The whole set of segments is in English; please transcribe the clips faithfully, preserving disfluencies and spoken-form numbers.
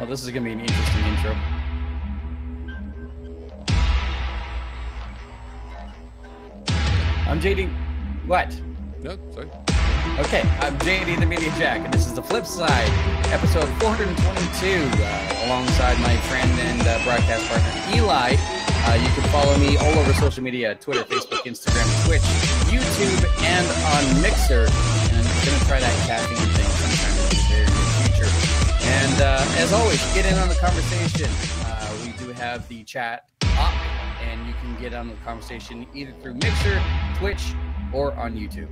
Well, this is gonna be an interesting intro. I'm J D. What? No, sorry. Okay, I'm J D the Media Jack, and this is The Flip Side, episode four hundred twenty-two, uh, alongside my friend and uh, broadcast partner, Eli. Uh, you can follow me all over social media, Twitter, Facebook, Instagram, Twitch, YouTube, and on Mixer. And I'm going to try that tapping thing sometime in the very near future. And uh, as always, get in on the conversation. Uh, we do have the chat up, and you can get on the conversation either through Mixer, Twitch, or on YouTube.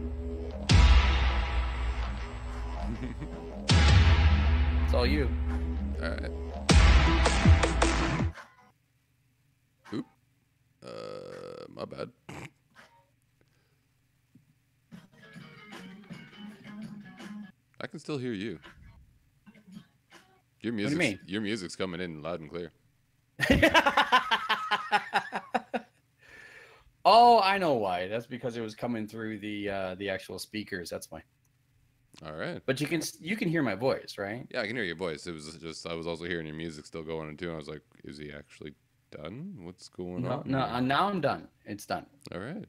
It's all you. All right. Oop. Uh, my bad. I can still hear you. Your music. What do you mean? Your music's coming in loud and clear. Oh, I know why. That's because it was coming through the uh, the actual speakers. That's why. All right. But you can you can hear my voice, right? Yeah, I can hear your voice. It was just I was also hearing your music still going on too, and I was like, is he actually done? What's going no, on? No, uh, now I'm done. It's done. All right.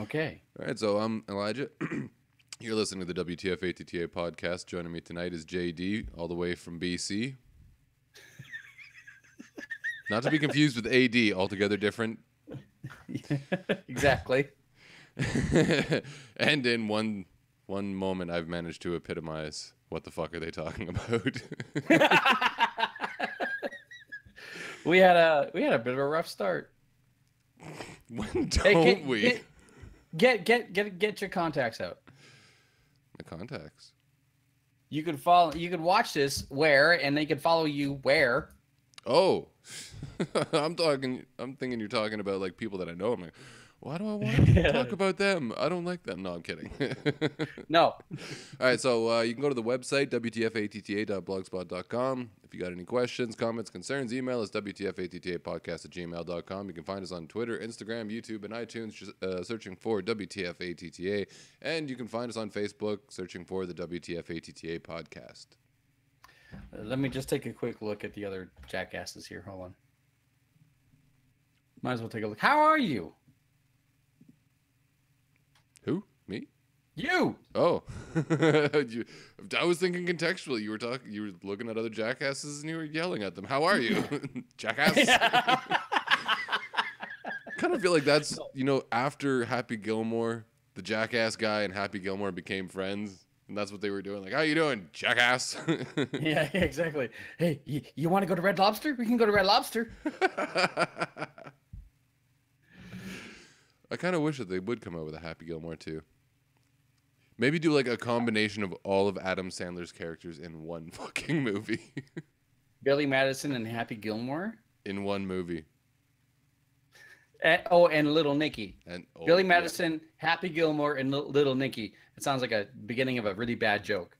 Okay. All right. So I'm Elijah. You're listening to the W T F A T T A podcast. Joining me tonight is J D, all the way from B C. Not to be confused with A D, altogether different. Yeah, exactly. And in one. One moment I've managed to epitomize what the fuck are they talking about. we had a we had a bit of a rough start. When don't hey, get, we get, get get get get your contacts out. The contacts. You could follow. You could watch this where, and they could follow you where. Oh, I'm talking. I'm thinking you're talking about like people that I know. I'm like, why do I want to talk about them? I don't like them. No, I'm kidding. No. All right, so uh, you can go to the website, W T F A T T A dot blogspot dot com. If you got any questions, comments, concerns, email us, W T F A T T A podcast at gmail dot com. You can find us on Twitter, Instagram, YouTube, and iTunes, just, uh, searching for W T F A T T A. And you can find us on Facebook, searching for the W T F A T T A podcast. Uh, let me just take a quick look at the other jackasses here. Hold on. Might as well take a look. How are you? Who? Me? You! Oh. you, I was thinking contextually. You were talking. You were looking at other jackasses and you were yelling at them. How are you? Jackass. Yeah. Kind of feel like that's, you know, after Happy Gilmore, the jackass guy and Happy Gilmore became friends. And that's what they were doing. Like, how you doing, jackass? Yeah, exactly. Hey, you, you want to go to Red Lobster? We can go to Red Lobster. I kind of wish that they would come out with a Happy Gilmore too. Maybe do like a combination of all of Adam Sandler's characters in one fucking movie. Billy Madison and Happy Gilmore? In one movie. And, oh, and Little Nicky. And oh, Billy Madison, yeah. Happy Gilmore, and L Little Nicky. It sounds like a beginning of a really bad joke.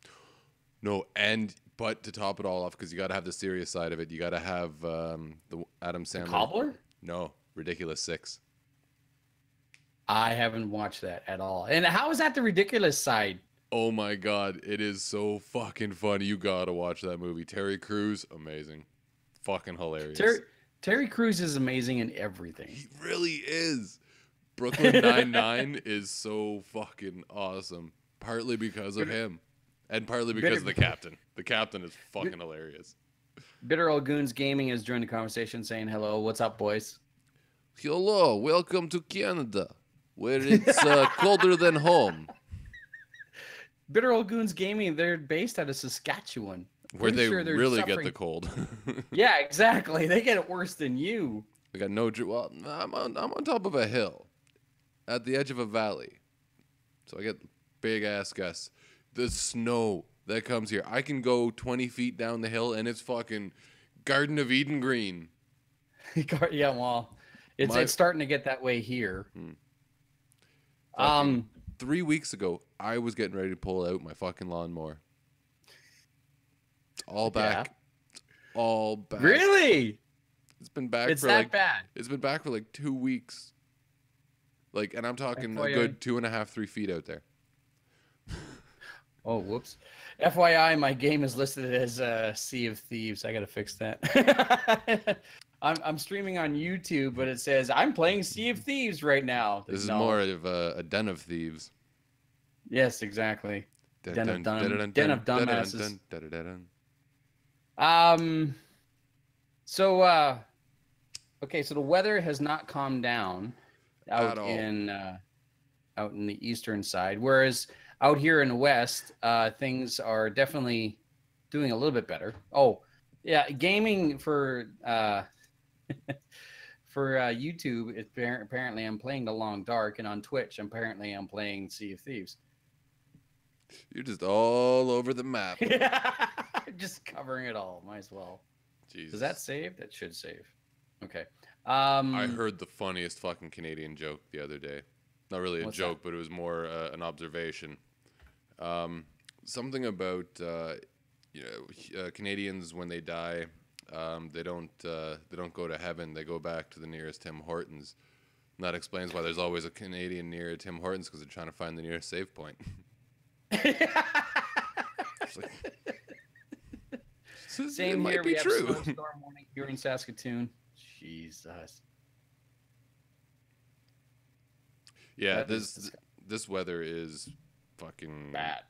No, and but to top it all off, because you got to have the serious side of it, you got to have um, the Adam Sandler. The Cobbler? No, Ridiculous six. I haven't watched that at all. And how is that the ridiculous side? Oh my God. It is so fucking funny. You gotta watch that movie. Terry Crews, amazing. Fucking hilarious. Ter Terry Crews is amazing in everything. He really is. Brooklyn ninety-nine is so fucking awesome. Partly because of him. And partly because of the captain. The captain is fucking hilarious. Bitter Old Goons Gaming has joined the conversation saying, hello, what's up, boys? Hello, welcome to Canada. Where it's uh, colder than home. Bitter Old Goons Gaming, they're based out of Saskatchewan. Where they sure really suffering. Get the cold. Yeah, exactly. They get it worse than you. They got no... Well, I'm on, I'm on top of a hill. At the edge of a valley. So I get big-ass gusts. The snow that comes here. I can go twenty feet down the hill, and it's fucking Garden of Eden green. Yeah, well, it's, My, it's starting to get that way here. Hmm. Like um, three weeks ago, I was getting ready to pull out my fucking lawnmower. It's all back. Yeah. It's all back. Really? It's been back it's for that like, bad. It's been back for like two weeks. Like, and I'm talking a good two and a half, three feet out there. Oh, whoops. F Y I, my game is listed as uh, Sea of Thieves. I got to fix that. I'm, I'm streaming on YouTube, but it says, I'm playing Sea of Thieves right now. This is no. more of a, a Den of Thieves. Yes, exactly. Den of dumbasses. Um, so, uh, okay, so the weather has not calmed down out in uh, out in the eastern side, whereas out here in the west, uh, things are definitely doing a little bit better. Oh, yeah, gaming for uh, for uh, YouTube. It, apparently, I'm playing The Long Dark, and on Twitch, apparently, I'm playing Sea of Thieves. You're just all over the map. Just covering it all. Might as well. Jesus. Does that save? That should save. Okay. Um, I heard the funniest fucking Canadian joke the other day. Not really a joke, that? but it was more uh, an observation. Um, something about uh, you know uh, Canadians when they die, um, they don't uh, they don't go to heaven. They go back to the nearest Tim Hortons. And that explains why there's always a Canadian near Tim Hortons, because they're trying to find the nearest save point. Like, this, Same might here, be we true. Have snowstorm morning here in Saskatoon. Jesus. Yeah, that this is, this weather is fucking bad.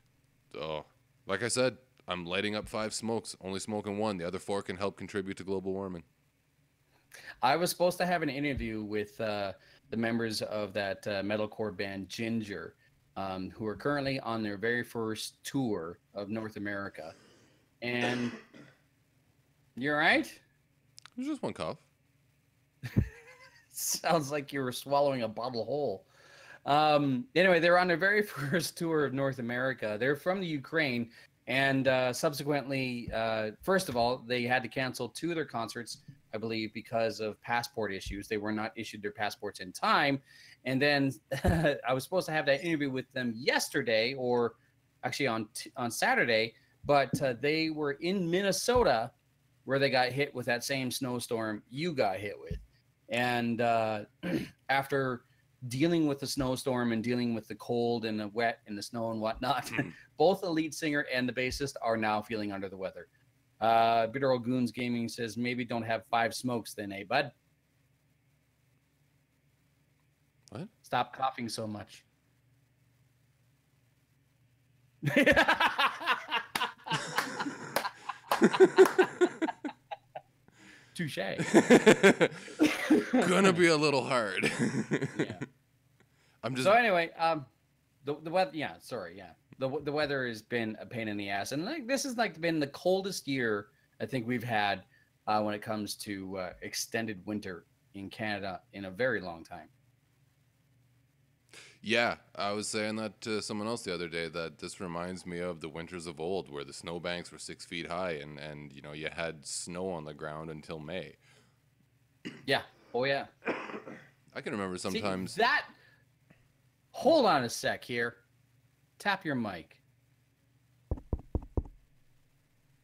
Oh, like I said, I'm lighting up five smokes. Only smoking one. The other four can help contribute to global warming. I was supposed to have an interview with uh, the members of that uh, metalcore band Ginger, um, who are currently on their very first tour of North America. And you all right? It was just one cough. Sounds like you were swallowing a bottle whole. Um, anyway, they're on their very first tour of North America. They're from the Ukraine, and uh, subsequently, uh, first of all, they had to cancel two of their concerts, I believe, because of passport issues. They were not issued their passports in time. And then I was supposed to have that interview with them yesterday, or actually on t on Saturday, but uh, they were in Minnesota where they got hit with that same snowstorm you got hit with. And uh, after dealing with the snowstorm and dealing with the cold and the wet and the snow and whatnot, mm. both the lead singer and the bassist are now feeling under the weather. Uh, Bitter Old Goons Gaming says, maybe don't have five smokes then, eh, bud? What? Stop coughing so much. Touché. Gonna be a little hard. Yeah. I'm just. So anyway, um, the the weather. Yeah, sorry. Yeah, the the weather has been a pain in the ass, and like this has like been the coldest year I think we've had uh, when it comes to uh, extended winter in Canada in a very long time. Yeah, I was saying that to someone else the other day, that this reminds me of the winters of old where the snowbanks were six feet high and, and you know, you had snow on the ground until May. Yeah. Oh, yeah. I can remember sometimes. See, that. Hold on a sec here. Tap your mic.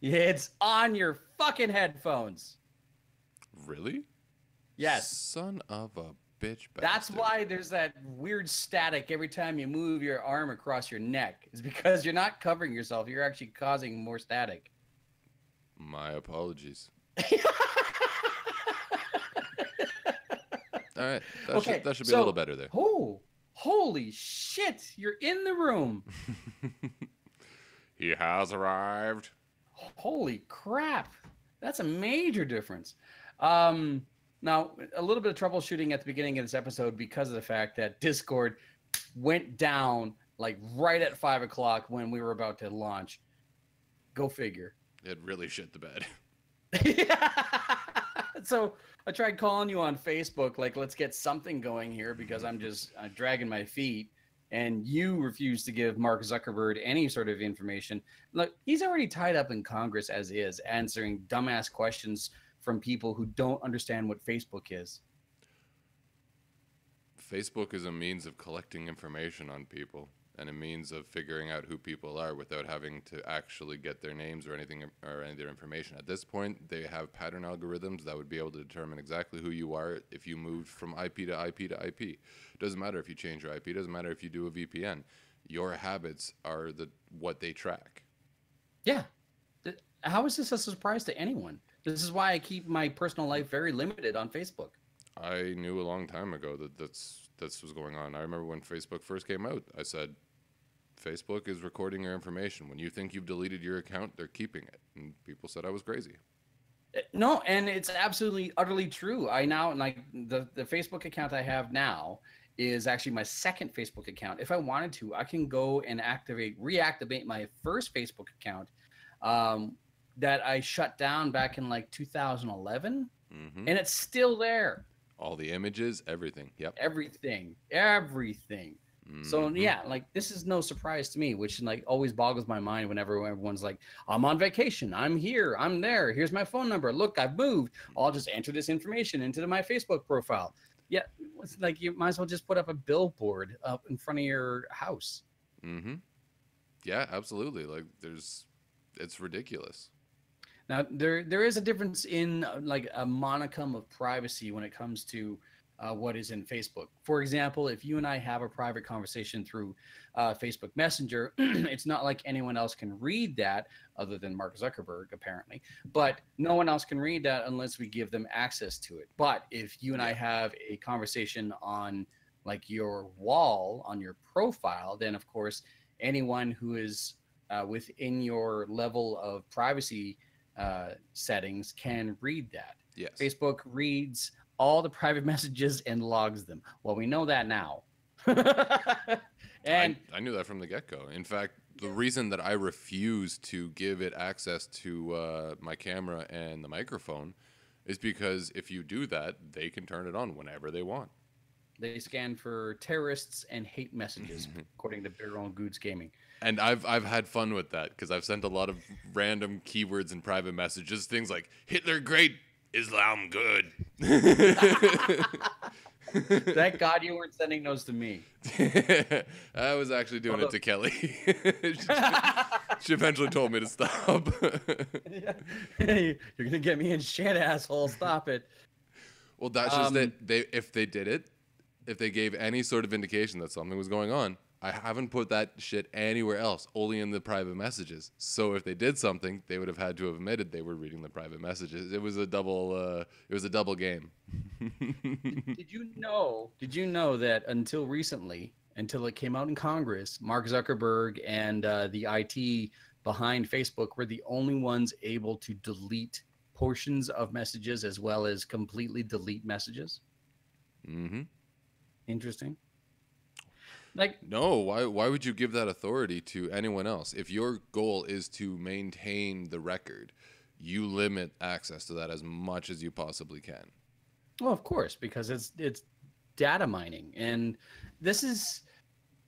Yeah, it's on your fucking headphones. Really? Yes. Son of a... bitch bastard. That's why there's that weird static every time you move your arm across your neck. It's because you're not covering yourself. You're actually causing more static. My apologies. All right. That, okay, should, that should be so, a little better there. Oh, holy shit. You're in the room. He has arrived. Holy crap. That's a major difference. Um... Now, a little bit of troubleshooting at the beginning of this episode because of the fact that Discord went down like right at five o'clock when we were about to launch. Go figure. It really shit the bed. Yeah. So I tried calling you on Facebook, like, let's get something going here because I'm just uh, dragging my feet. And you refuse to give Mark Zuckerberg any sort of information. Look, he's already tied up in Congress as is, answering dumbass questions from people who don't understand what Facebook is. Facebook is a means of collecting information on people and a means of figuring out who people are without having to actually get their names or anything or any of their information. At this point, they have pattern algorithms that would be able to determine exactly who you are if you moved from I P to I P to I P. It doesn't matter if you change your I P, it doesn't matter if you do a V P N. your habits are the what they track. Yeah. How is this a surprise to anyone? This is why I keep my personal life very limited on Facebook. I knew a long time ago that that's that's what's going on. I remember when Facebook first came out, I said, Facebook is recording your information. When you think you've deleted your account, they're keeping it. And people said I was crazy. No, and it's absolutely, utterly true. I now, like, the, the Facebook account I have now is actually my second Facebook account. If I wanted to, I can go and activate, reactivate my first Facebook account um, that I shut down back in, like, two thousand eleven. Mm-hmm. And it's still there. All the images, everything. Yep. Everything. Everything. Mm-hmm. So, yeah, like, this is no surprise to me, which, like, always boggles my mind whenever everyone's like, I'm on vacation, I'm here, I'm there, here's my phone number, look, I've moved, I'll just enter this information into my Facebook profile. Yeah, it's like, you might as well just put up a billboard up in front of your house. Mm-hmm. Yeah, absolutely. Like, there's, it's ridiculous. Now, there there is a difference in, like, a monicum of privacy when it comes to Uh, what is in Facebook. For example, if you and I have a private conversation through uh, Facebook Messenger, it's not like anyone else can read that other than Mark Zuckerberg, apparently. But no one else can read that unless we give them access to it. But if you and I have a conversation on, like, your wall, on your profile, then, of course, anyone who is uh, within your level of privacy uh, settings can read that. Yes. Facebook reads all the private messages and logs them. Well, we know that now. And I, I knew that from the get-go. In fact, the yeah. reason that I refused to give it access to uh, my camera and the microphone is because if you do that, they can turn it on whenever they want. They scan for terrorists and hate messages, according to Bitter Old Goons Gaming. And I've I've had fun with that because I've sent a lot of random keywords and private messages, things like Hitler great, Islam good. Thank God you weren't sending those to me. I was actually doing Although, it to Kelly. she, she eventually told me to stop. Hey, you're gonna get me in shit, asshole. Stop it. Well, that's um, just that they if they did it, if they gave any sort of indication that something was going on, I haven't put that shit anywhere else, only in the private messages. So if they did something, they would have had to have admitted they were reading the private messages. It was a double, uh, it was a double game. did, did you know? Did you know that until recently, until it came out in Congress, Mark Zuckerberg and uh, the I T behind Facebook were the only ones able to delete portions of messages as well as completely delete messages? Mm-hmm. Interesting. Like, no, why why would you give that authority to anyone else? If your goal is to maintain the record, you limit access to that as much as you possibly can. Well, of course, because it's it's data mining, and this is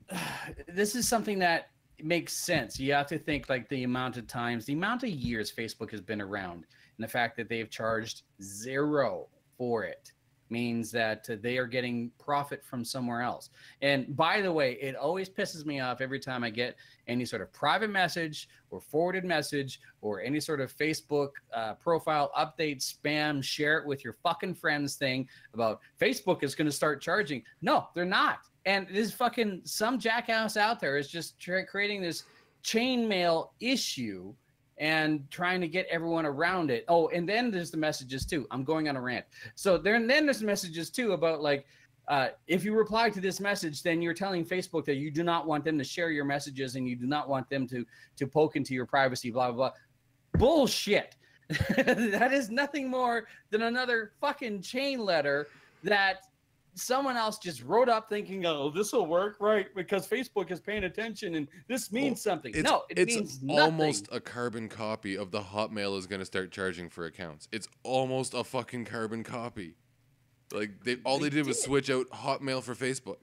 uh, this is something that makes sense. You have to think, like, the amount of times, the amount of years Facebook has been around, and the fact that they've charged zero for it means that they are getting profit from somewhere else. And by the way, it always pisses me off every time I get any sort of private message or forwarded message or any sort of Facebook uh, profile update, spam, share it with your fucking friends thing about Facebook is going to start charging. No, they're not. And this fucking some jackass out there is just creating this chainmail issue and trying to get everyone around it. Oh, and then there's the messages too. I'm going on a rant. So there, and then there's messages too about, like, uh, if you reply to this message, then you're telling Facebook that you do not want them to share your messages and you do not want them to to poke into your privacy, blah, blah, blah. Bullshit. That is nothing more than another fucking chain letter that someone else just wrote up thinking, oh, this will work, right? Because Facebook is paying attention and this means well, something. No, it it's means nothing. It's almost a carbon copy of the Hotmail is going to start charging for accounts. It's almost a fucking carbon copy. Like, they all they, they did, did was switch out Hotmail for Facebook.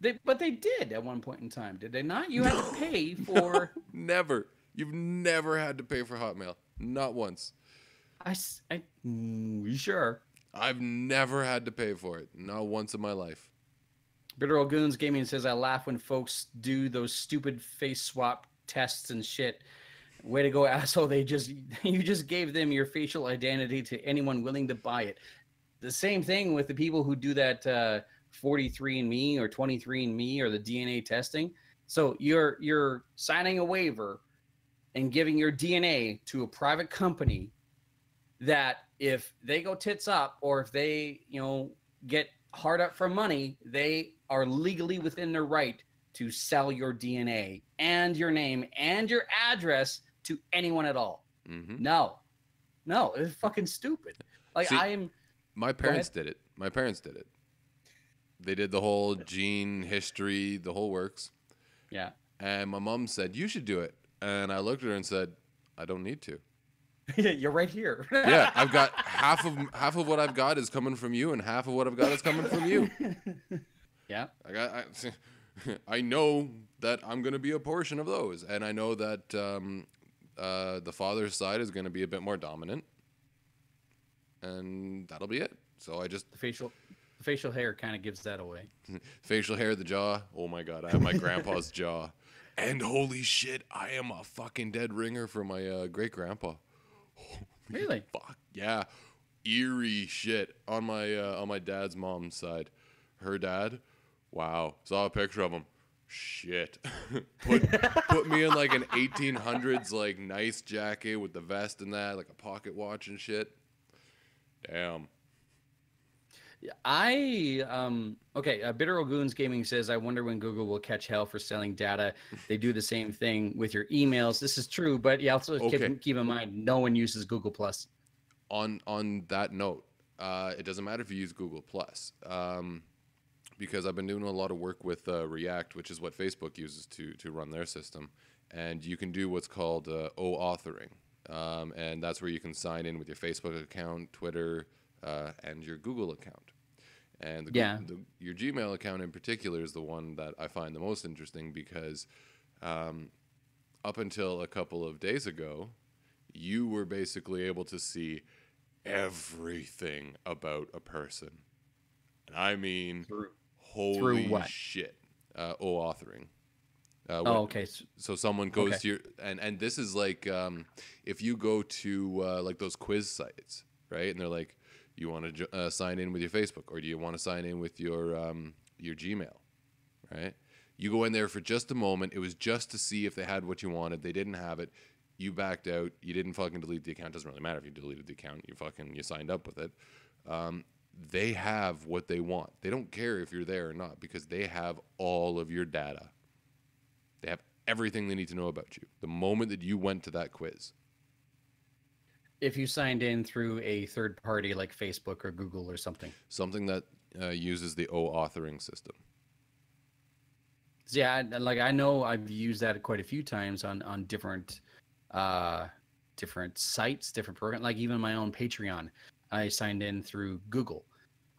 they, But they did at one point in time, did they not? You no, had to pay for... No, never. You've never had to pay for Hotmail. Not once. I... I you sure? I've never had to pay for it. Not once in my life. Bitter Old Goons Gaming says, I laugh when folks do those stupid face swap tests and shit. Way to go, asshole. They just, you just gave them your facial identity to anyone willing to buy it. The same thing with the people who do that, uh, forty-three and me or twenty-three and me or the D N A testing. So you're you're signing a waiver and giving your D N A to a private company that if they go tits up or if they, you know, get hard up for money, they are legally within their right to sell your D N A and your name and your address to anyone at all. Mm-hmm. No, no, it's fucking stupid. Like See, I'm. My parents did it. My parents did it. They did the whole gene history, the whole works. Yeah. And my mom said, you should do it. And I looked at her and said, I don't need to. Yeah, you're right here. Yeah, I've got half of half of what I've got is coming from you, and half of what I've got is coming from you. Yeah. I got. I, I know that I'm going to be a portion of those, and I know that um, uh, the father's side is going to be a bit more dominant, and that'll be it. So I just the facial, the facial hair kind of gives that away. Facial hair, the jaw. Oh my God, I have my grandpa's jaw, and holy shit, I am a fucking dead ringer for my uh, great grandpa. Really? Fuck yeah, eerie shit on my uh, on my dad's mom's side. Her dad. Wow. Saw a picture of him. Shit. put, put me in like an eighteen hundreds, like nice jacket with the vest and that, like a pocket watch and shit. Damn. I, um, okay. Uh, Bitter Old Goons Gaming says, I wonder when Google will catch hell for selling data. They do the same thing with your emails. This is true, but yeah, also okay. keep, keep in mind, no one uses Google Plus. On, on that note, uh, it doesn't matter if you use Google Plus. Um, Because I've been doing a lot of work with uh, React, which is what Facebook uses to to run their system, and you can do what's called uh, o-authoring, um, and that's where you can sign in with your Facebook account, Twitter, uh, and your Google account, and the, yeah. the, your Gmail account in particular is the one that I find the most interesting because um, up until a couple of days ago, you were basically able to see everything about a person. And I mean. True. Holy Through what? shit! Uh, oh, authoring. Uh, oh, okay. So someone goes okay. to your and and this is like um, if you go to uh, like those quiz sites, right? And they're like, you want to uh, sign in with your Facebook, or do you want to sign in with your um, your Gmail, right? You go in there for just a moment. It was just to see if they had what you wanted. They didn't have it. You backed out. You didn't fucking delete the account. Doesn't really matter if you deleted the account. You fucking you signed up with it. Um, They have what they want. They don't care if you're there or not because they have all of your data. They have everything they need to know about you. The moment that you went to that quiz. If you signed in through a third party like Facebook or Google or something. Something that uh, uses the o-authoring system. Yeah, like I know I've used that quite a few times on, on different, uh, different sites, different programs, like even my own Patreon. I signed in through Google.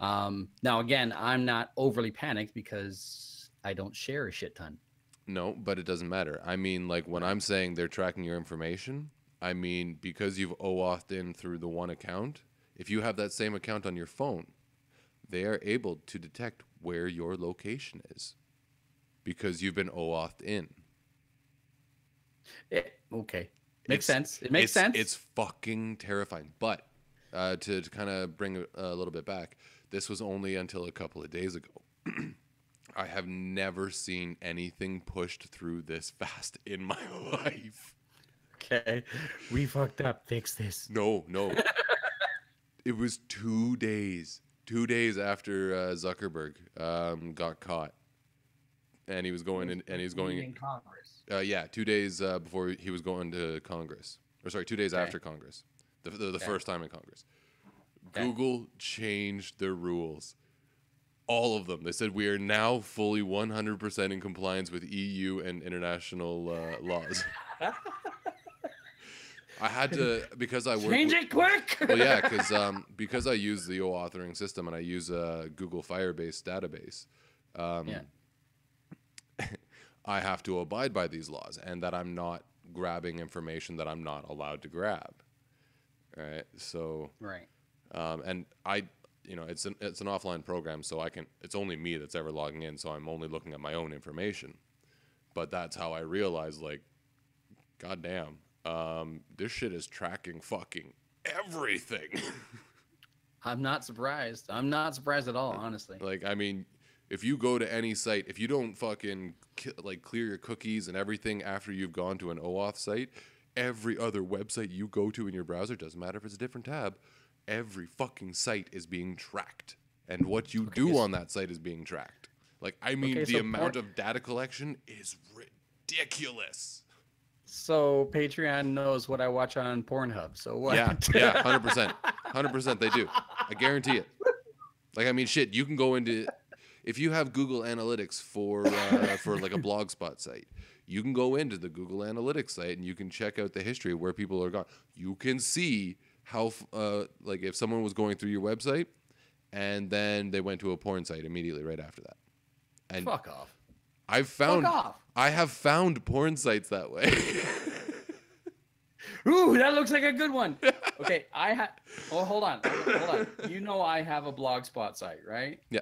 Um, now, again, I'm not overly panicked because I don't share a shit ton. No, but it doesn't matter. I mean, like when I'm saying they're tracking your information, I mean, because you've OAuth in through the one account, if you have that same account on your phone, they are able to detect where your location is because you've been OAuth in. It, okay. Makes it's, sense. It makes it's, sense. It's fucking terrifying, but Uh, to, to kind of bring a, a little bit back, this was only until a couple of days ago. I have never seen anything pushed through this fast in my life. Okay. We fucked up. Fix this. No, no. It was two days. Two days after uh, Zuckerberg um, got caught. And he was going in, and he was going in Congress. Uh, yeah, two days uh, before he was going to Congress. Or sorry, two days okay. after Congress. The, the, the okay. first time in Congress. Okay. Google changed their rules. All of them. They said, we are now fully one hundred percent in compliance with E U and international uh, laws. I had to, because I work. Change it quick! Well, yeah, because um, because I use the o-authoring system and I use a Google Firebase database. Um, yeah. I have to abide by these laws and that I'm not grabbing information that I'm not allowed to grab. Right. So, right. Um, and I, you know, it's an, it's an offline program, so I can, it's only me that's ever logging in. So I'm only looking at my own information, but that's how I realized like, goddamn, um, this shit is tracking fucking everything. I'm not surprised. I'm not surprised at all. Honestly. Like, I mean, if you go to any site, if you don't fucking like clear your cookies and everything after you've gone to an OAuth site, every other website you go to in your browser, doesn't matter if it's a different tab, every fucking site is being tracked. And what you okay, do so on that site is being tracked. Like, I mean, okay, the so amount of data collection is ridiculous. So Patreon knows what I watch on Pornhub. So what? Yeah, yeah, one hundred percent. one hundred percent they do. I guarantee it. Like, I mean, shit, you can go into... If you have Google Analytics for, uh, for like, a Blogspot site, you can go into the Google Analytics site and you can check out the history of where people are gone. You can see how, uh, like, if someone was going through your website and then they went to a porn site immediately right after that. And Fuck off. I've found, Fuck off. I have found porn sites that way. Ooh, that looks like a good one. Okay, I have... Oh, hold on. Hold on. You know I have a Blogspot site, right? Yeah.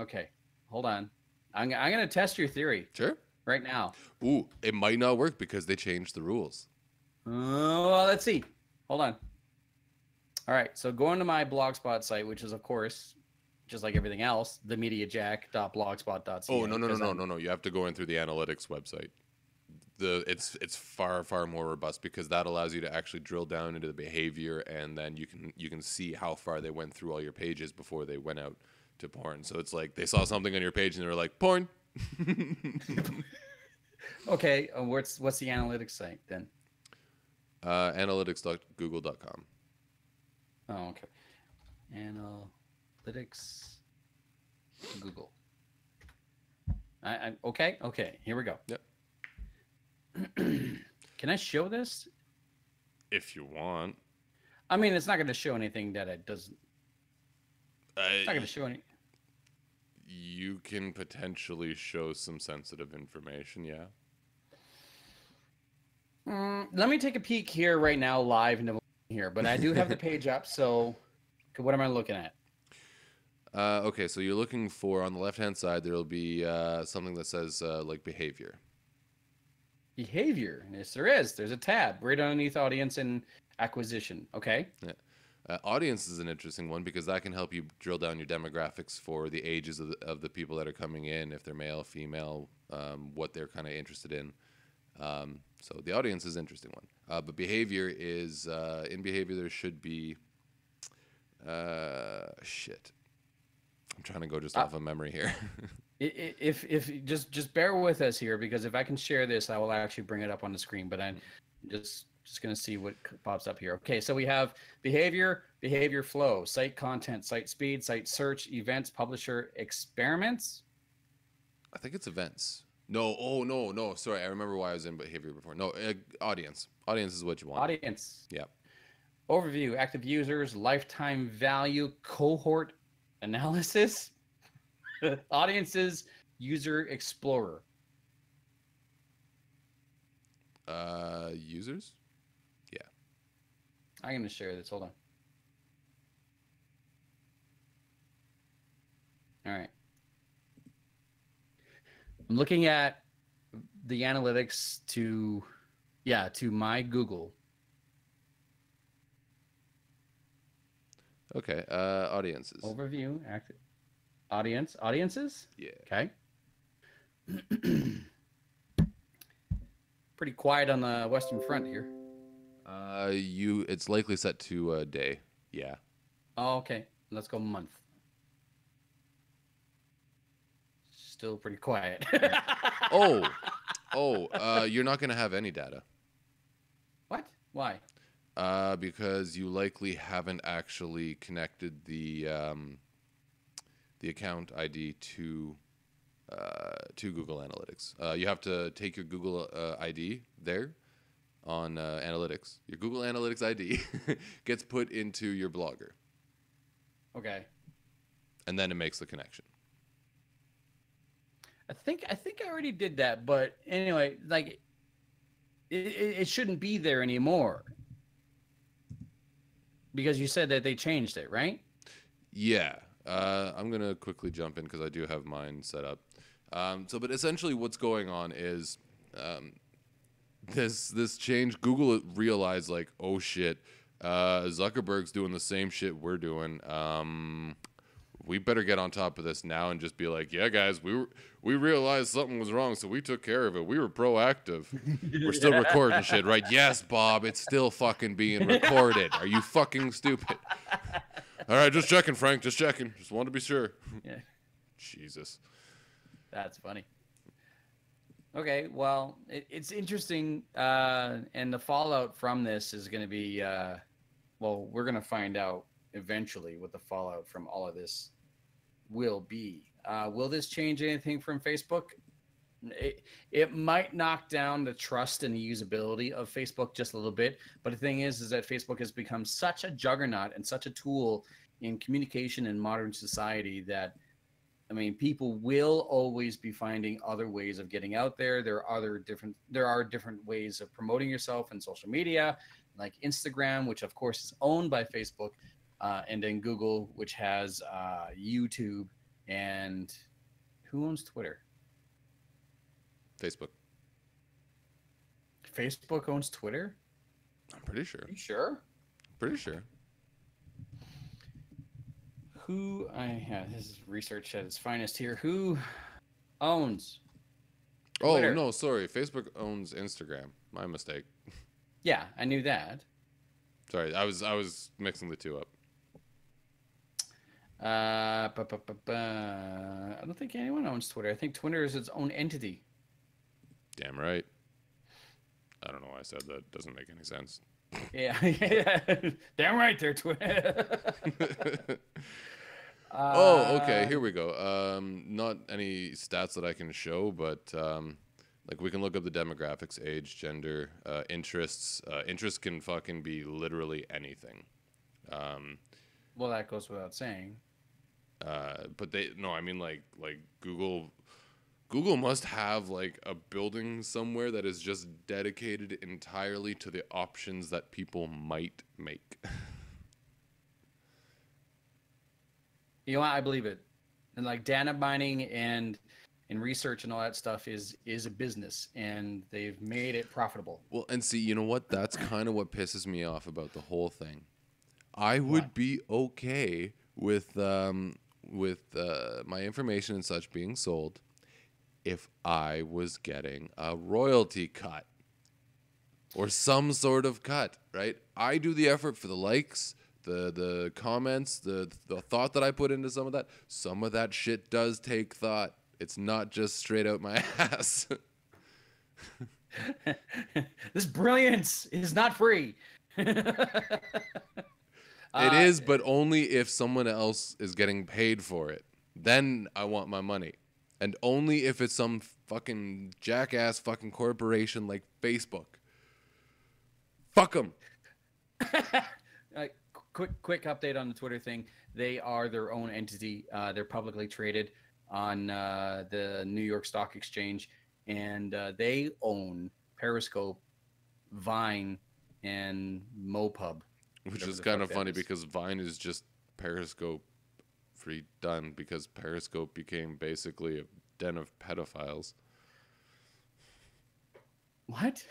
Okay, hold on. I'm, I'm going to test your theory. Sure. Right now. Ooh, it might not work because they changed the rules. Oh, uh, well, let's see. Hold on. All right, so going to my Blogspot site, which is, of course, just like everything else, the media jack dot blogspot dot c a. Oh, no, no, no, no, I'm... no, no. You have to go in through the analytics website. The It's it's far, far more robust because that allows you to actually drill down into the behavior, and then you can you can see how far they went through all your pages before they went out to porn. So it's like they saw something on your page and they were like, porn. Okay, uh, what's what's the analytics site then? Uh, analytics dot google dot com. Oh, okay. Analytics Google. I, I okay, okay. Here we go. Yep. Can I show this? If you want. I mean, it's not going to show anything that it doesn't. Uh, it's not going to show any. You can potentially show some sensitive information, yeah. Mm, let me take a peek here right now, live, and here. But I do have the page up, so what am I looking at? Uh, okay, so you're looking for, on the left-hand side, there'll be uh, something that says, uh, like, behavior. Behavior? Yes, there is. There's a tab right underneath audience and acquisition. Okay. Yeah. Uh, audience is an interesting one because that can help you drill down your demographics for the ages of the, of the people that are coming in, if they're male, female, um, what they're kind of interested in. Um, so the audience is an interesting one. Uh, but behavior is, uh, in behavior there should be, uh, shit. I'm trying to go just uh, off of memory here. if, if, just, just bear with us here because if I can share this, I will actually bring it up on the screen, but I'm just... Just going to see what pops up here. Okay, so we have behavior, behavior flow, site content, site speed, site search, events, publisher, experiments. I think it's events. No, oh, no, no. Sorry, I remember why I was in behavior before. No, uh, audience. Audience is what you want. Audience. Yeah. Overview, active users, lifetime value, cohort analysis, audiences, user explorer. Uh, users? I'm going to share this. Hold on. All right. I'm looking at the analytics to, yeah, to my Google. Okay. Uh, audiences. Overview. Active. Audience. Audiences? Yeah. Okay. Pretty quiet on the Western Front here. Uh, you, it's likely set to a day. Yeah. Oh, okay. Let's go month. Still pretty quiet. oh, oh, uh, you're not going to have any data. What? Why? Uh, because you likely haven't actually connected the, um, the account I D to, uh, to Google Analytics. Uh, you have to take your Google uh, I D there. On uh, analytics, your Google Analytics I D gets put into your blogger. Okay. And then it makes the connection. I think I think I already did that, but anyway, like it, it, it shouldn't be there anymore because you said that they changed it, right? Yeah. Uh, I'm gonna quickly jump in because I do have mine set up. Um, so, but essentially, what's going on is. Um, This this change, Google realized like, oh shit, uh, Zuckerberg's doing the same shit we're doing. Um, we better get on top of this now and just be like, yeah, guys, we were, we realized something was wrong, so we took care of it. We were proactive. We're still recording shit, right? Yes, Bob, it's still fucking being recorded. Are you fucking stupid? All right, just checking, Frank. Just checking. Just wanted to be sure. Yeah. Jesus. That's funny. Okay, well, it, it's interesting, uh, and the fallout from this is going to be, uh, well, we're going to find out eventually what the fallout from all of this will be. Uh, will this change anything from Facebook? It, it might knock down the trust and the usability of Facebook just a little bit, but the thing is, is that Facebook has become such a juggernaut and such a tool in communication in modern society that, I mean, people will always be finding other ways of getting out there. There are other different, there are different ways of promoting yourself in social media, like Instagram, which of course is owned by Facebook, uh, and then Google, which has uh, YouTube, and who owns Twitter? Facebook. Facebook owns Twitter? I'm pretty sure. Are you sure? I'm pretty sure. Who I have yeah, this is research at its finest here. Who owns Twitter? Oh no, sorry. Facebook owns Instagram. My mistake. Yeah, I knew that. Sorry, I was I was mixing the two up. Uh, bu bu bu bu. I don't think anyone owns Twitter. I think Twitter is its own entity. Damn right. I don't know why I said that. Doesn't make any sense. Yeah, yeah, damn right there, Twitter. Uh, oh, okay. Here we go. Um, not any stats that I can show, but um, like we can look up the demographics, age, gender, uh, interests. Uh, interests can fucking be literally anything. Um, well, that goes without saying. Uh, but they no, I mean like like Google. Google must have like a building somewhere that is just dedicated entirely to the options that people might make. You know what? I believe it. And like data mining and and research and all that stuff is is a business, and they've made it profitable. Well, and see, you know what? That's kind of what pisses me off about the whole thing. I would what? be okay with um with uh, my information and such being sold if I was getting a royalty cut or some sort of cut, right? I do the effort for the likes, the the comments, the the thought that I put into some of that. Some of that shit does take thought. It's not just straight out my ass. This brilliance is not free. It uh, is, but only if someone else is getting paid for it. Then I want my money. And only if it's some fucking jackass fucking corporation like Facebook. Fuck them. uh, quick, quick update on the Twitter thing. They are their own entity. Uh, they're publicly traded on uh, the New York Stock Exchange. And uh, they own Periscope, Vine, and Mopub. Which is kind of funny is. because Vine is just Periscope redone, because Periscope became basically a den of pedophiles. What?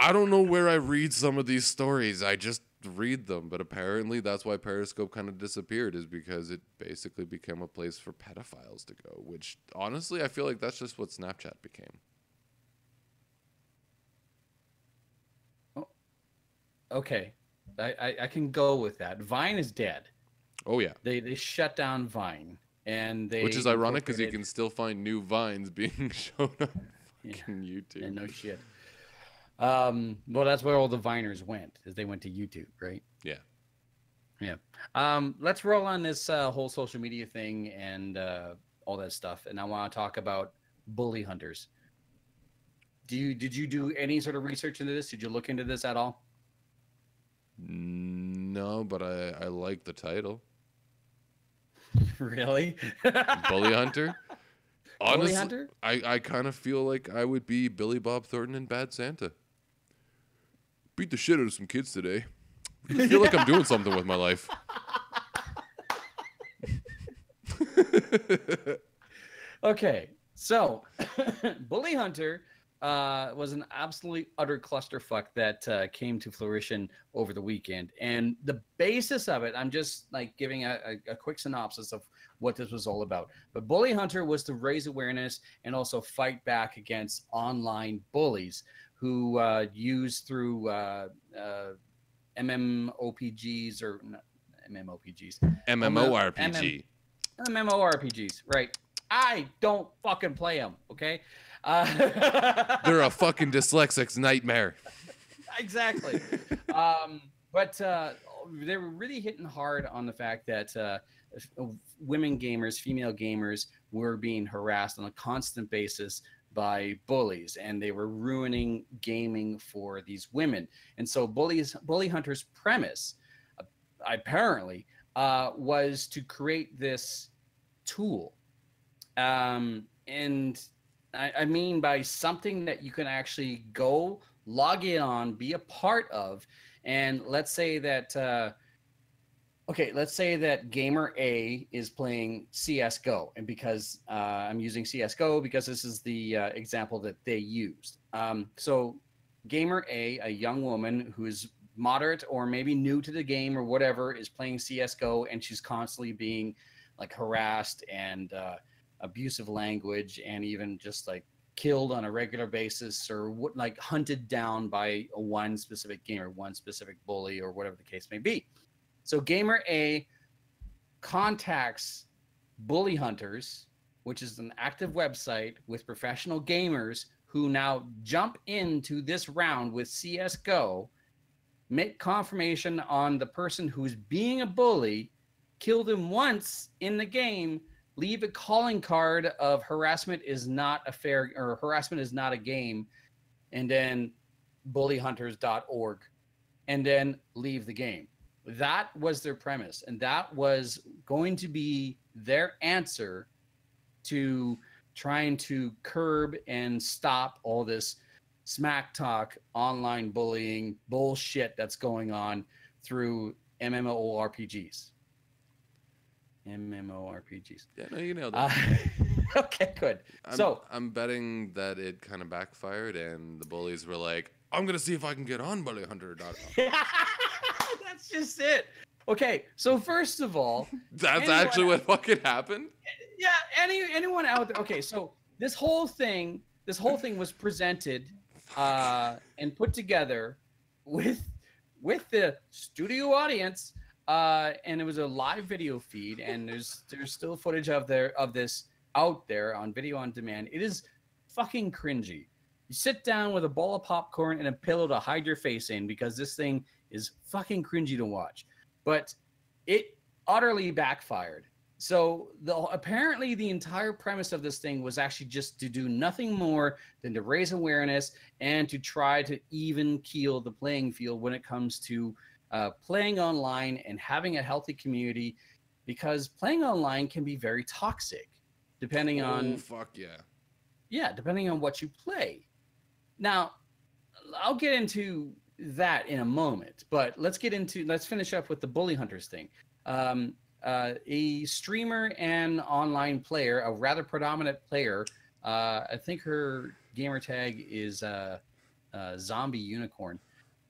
I don't know where I read some of these stories. I just read them, but apparently that's why Periscope kind of disappeared, is because it basically became a place for pedophiles to go, which honestly I feel like that's just what Snapchat became. Oh, okay. I, I, I can go with that. Vine is dead. Oh yeah, they they shut down Vine, and they which is ironic because you can still find new Vines being shown on fucking yeah. YouTube. Yeah, no shit. Um, well, that's where all the Viners went, is they went to YouTube, right? Yeah, yeah. Um, let's roll on this uh, whole social media thing and uh, all that stuff, and I want to talk about bully hunters. Do you did you do any sort of research into this? Did you look into this at all? No, but I I like the title. Really? Bully hunter? Honestly, Bully hunter? I, I kind of feel like I would be Billy Bob Thornton in Bad Santa. Beat the shit out of some kids today. I feel like I'm doing something with my life. Okay, so Bully Hunter uh, was an absolute utter clusterfuck that uh, came to fruition over the weekend. And the basis of it, I'm just like giving a, a, a quick synopsis of what this was all about. But Bully Hunter was to raise awareness and also fight back against online bullies who uh, use through uh, uh, MMORPGs or not MMORPGs. MMORPG. MMORPGs, right. I don't fucking play them, okay? Uh, They're a fucking dyslexic's nightmare. Exactly. um, but uh, they were really hitting hard on the fact that uh, women gamers, female gamers, were being harassed on a constant basis by bullies, and they were ruining gaming for these women. And so bullies, Bully Hunter's premise, uh, apparently, uh, was to create this tool. Um, and I, I mean by something that you can actually go log in on, be a part of. And let's say that, uh, okay, let's say that gamer A is playing C S G O. And because uh, I'm using C S G O because this is the uh, example that they used. Um, so gamer A, a young woman who is moderate or maybe new to the game or whatever, is playing C S G O, and she's constantly being like harassed and uh, abusive language, and even just like killed on a regular basis, or what, like hunted down by a one specific gamer, one specific bully, or whatever the case may be. So gamer A contacts Bully Hunters, which is an active website with professional gamers who now jump into this round with C S G O, make confirmation on the person who's being a bully, kill them once in the game, leave a calling card of harassment is not a fair, or harassment is not a game, and then bully hunters dot org, and then leave the game. That was their premise, and that was going to be their answer to trying to curb and stop all this smack talk, online bullying, bullshit that's going on through MMORPGs. MMORPGs. Yeah, no, you know that. Uh, okay, good. I'm, so I'm betting that it kind of backfired, and the bullies were like, "I'm gonna see if I can get on bully hunter dot com." That's just it. Okay, so first of all, that's actually what fucking happened. Yeah, any anyone out there? Okay, so this whole thing, this whole thing was presented uh, and put together with with the studio audience. Uh, and it was a live video feed, and there's there's still footage of there of this out there on video on demand. It is fucking cringy. You sit down with a bowl of popcorn and a pillow to hide your face in, because this thing is fucking cringy to watch. But it utterly backfired. So the, apparently the entire premise of this thing was actually just to do nothing more than to raise awareness and to try to even keel the playing field when it comes to Uh, playing online and having a healthy community, because playing online can be very toxic depending oh, on fuck yeah yeah depending on what you play. Now I'll get into that in a moment, but let's get into let's finish up with the Bully Hunters thing. Um, uh, a streamer and online player, a rather predominant player, uh, I think her gamer tag is uh, uh, Zombie Unicorn,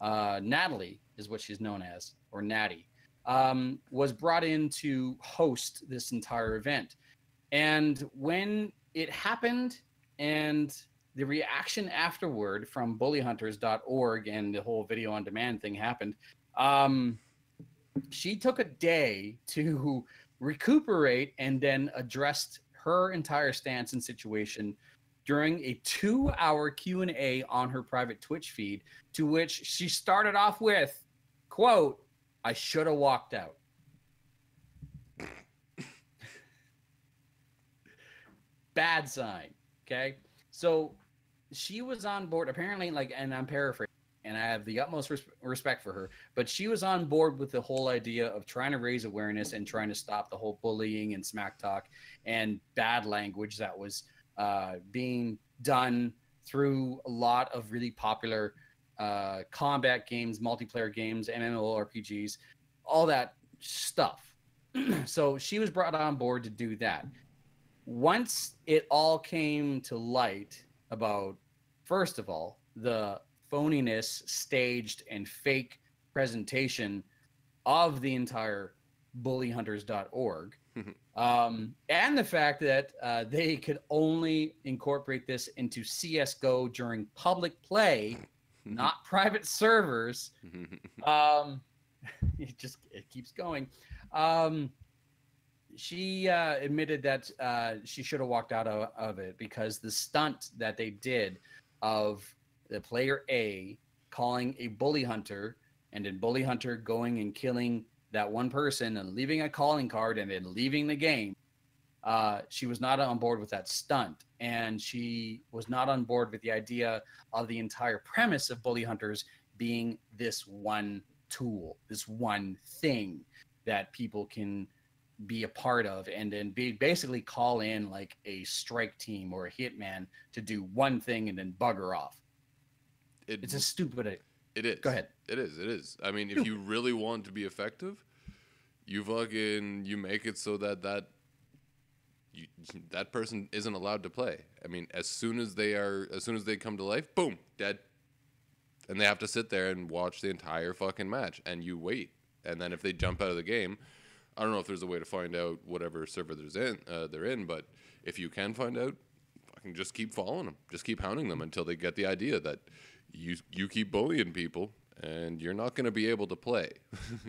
uh, Natalie is what she's known as, or Natty, um, was brought in to host this entire event. And when it happened, and the reaction afterward from bully hunters dot org and the whole video on demand thing happened, um, she took a day to recuperate and then addressed her entire stance and situation during a two hour Q and A on her private Twitch feed, to which she started off with, quote, "I should have walked out." Bad sign, okay? So she was on board, apparently, like, and I'm paraphrasing, and I have the utmost res respect for her, but she was on board with the whole idea of trying to raise awareness and trying to stop the whole bullying and smack talk and bad language that was uh, being done through a lot of really popular Uh, combat games, multiplayer games, MMORPGs, all that stuff. So she was brought on board to do that. Once it all came to light about First of all, the phoniness, staged, and fake presentation of the entire bully hunters dot org, um, and the fact that uh, they could only incorporate this into C S G O during public play, not private servers. Um, it just it keeps going. Um, she uh, admitted that uh, she should have walked out of, of it because the stunt that they did of the player A calling a bully hunter and then bully hunter going and killing that one person and leaving a calling card and then leaving the game. Uh, she was not on board with that stunt. And she was not on board with the idea of the entire premise of bully hunters being this one tool, this one thing that people can be a part of and then be basically call in like a strike team or a hitman to do one thing and then bugger off. It, it's a stupid... It is. Go ahead. It is. It is. I mean, if you really want to be effective, you fucking you make it so that that you, that person isn't allowed to play. I mean, as soon as they are, as soon as they come to life, boom, dead, and they have to sit there and watch the entire fucking match. And you wait, and then if they jump out of the game, I don't know if there's a way to find out whatever server there's in uh, they're in, but if you can find out, fucking just keep following them, just keep hounding them until they get the idea that. You you keep bullying people, and you're not going to be able to play.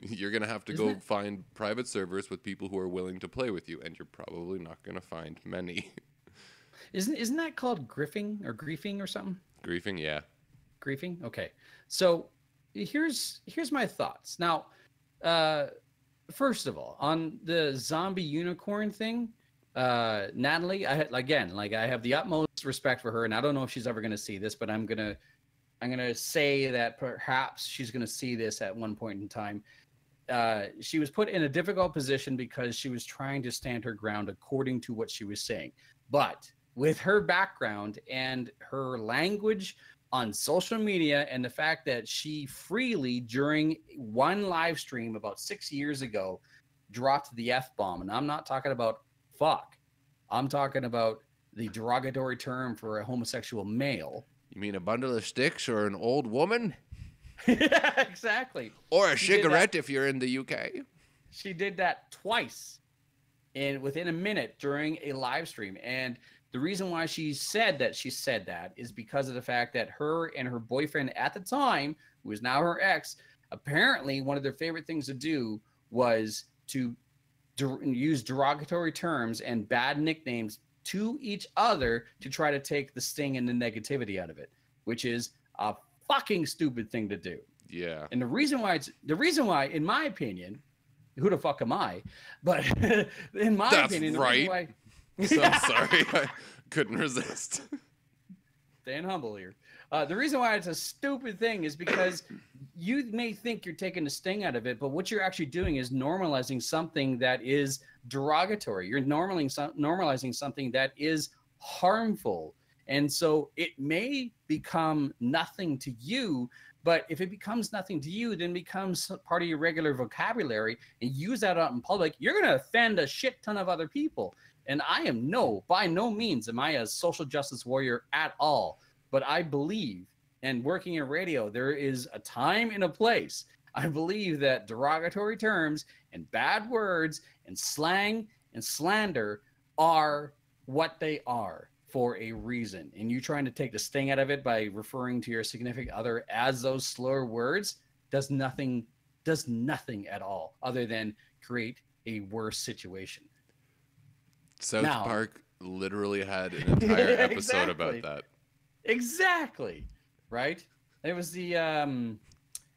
You're going to have to Isn't go it? find private servers with people who are willing to play with you, and you're probably not going to find many. Isn't isn't that called griefing or griefing or something? Griefing, yeah. Griefing? Okay. So here's here's my thoughts. Now, uh, first of all, on the zombie unicorn thing, uh, Natalie, I again, like I have the utmost respect for her, and I don't know if she's ever going to see this, but I'm going to. I'm going to say that perhaps she's going to see this at one point in time. Uh, she was put in a difficult position because she was trying to stand her ground according to what she was saying. But with her background and her language on social media and the fact that she freely during one live stream about six years ago dropped the F-bomb. And I'm not talking about fuck. I'm talking about the derogatory term for a homosexual male. You mean a bundle of sticks or an old woman? Yeah, exactly. Or a she cigarette if you're in the U K. She did that twice in within a minute during a live stream. And the reason why she said that she said that is because of the fact that her and her boyfriend at the time, who is now her ex, apparently one of their favorite things to do was to der- use derogatory terms and bad nicknames to each other to try to take the sting and the negativity out of it, which is a fucking stupid thing to do. Yeah. And the reason why it's the reason why, in my opinion, who the fuck am I? But in my That's opinion, right. the why, so I'm sorry, I couldn't resist. Staying humble here. Uh, the reason why it's a stupid thing is because you may think you're taking the sting out of it, but what you're actually doing is normalizing something that is derogatory. You're normalizing, some, normalizing something that is harmful. And so it may become nothing to you, but if it becomes nothing to you, then becomes part of your regular vocabulary and use that out in public, you're going to offend a shit ton of other people. And I am no, by no means am I a social justice warrior at all. But I believe, and working in radio, there is a time and a place. I believe that derogatory terms and bad words and slang and slander are what they are for a reason. And you trying to take the sting out of it by referring to your significant other as those slur words does nothing, does nothing at all other than create a worse situation. South now, Park literally had an entire episode exactly. about that. Exactly, right? It was the um,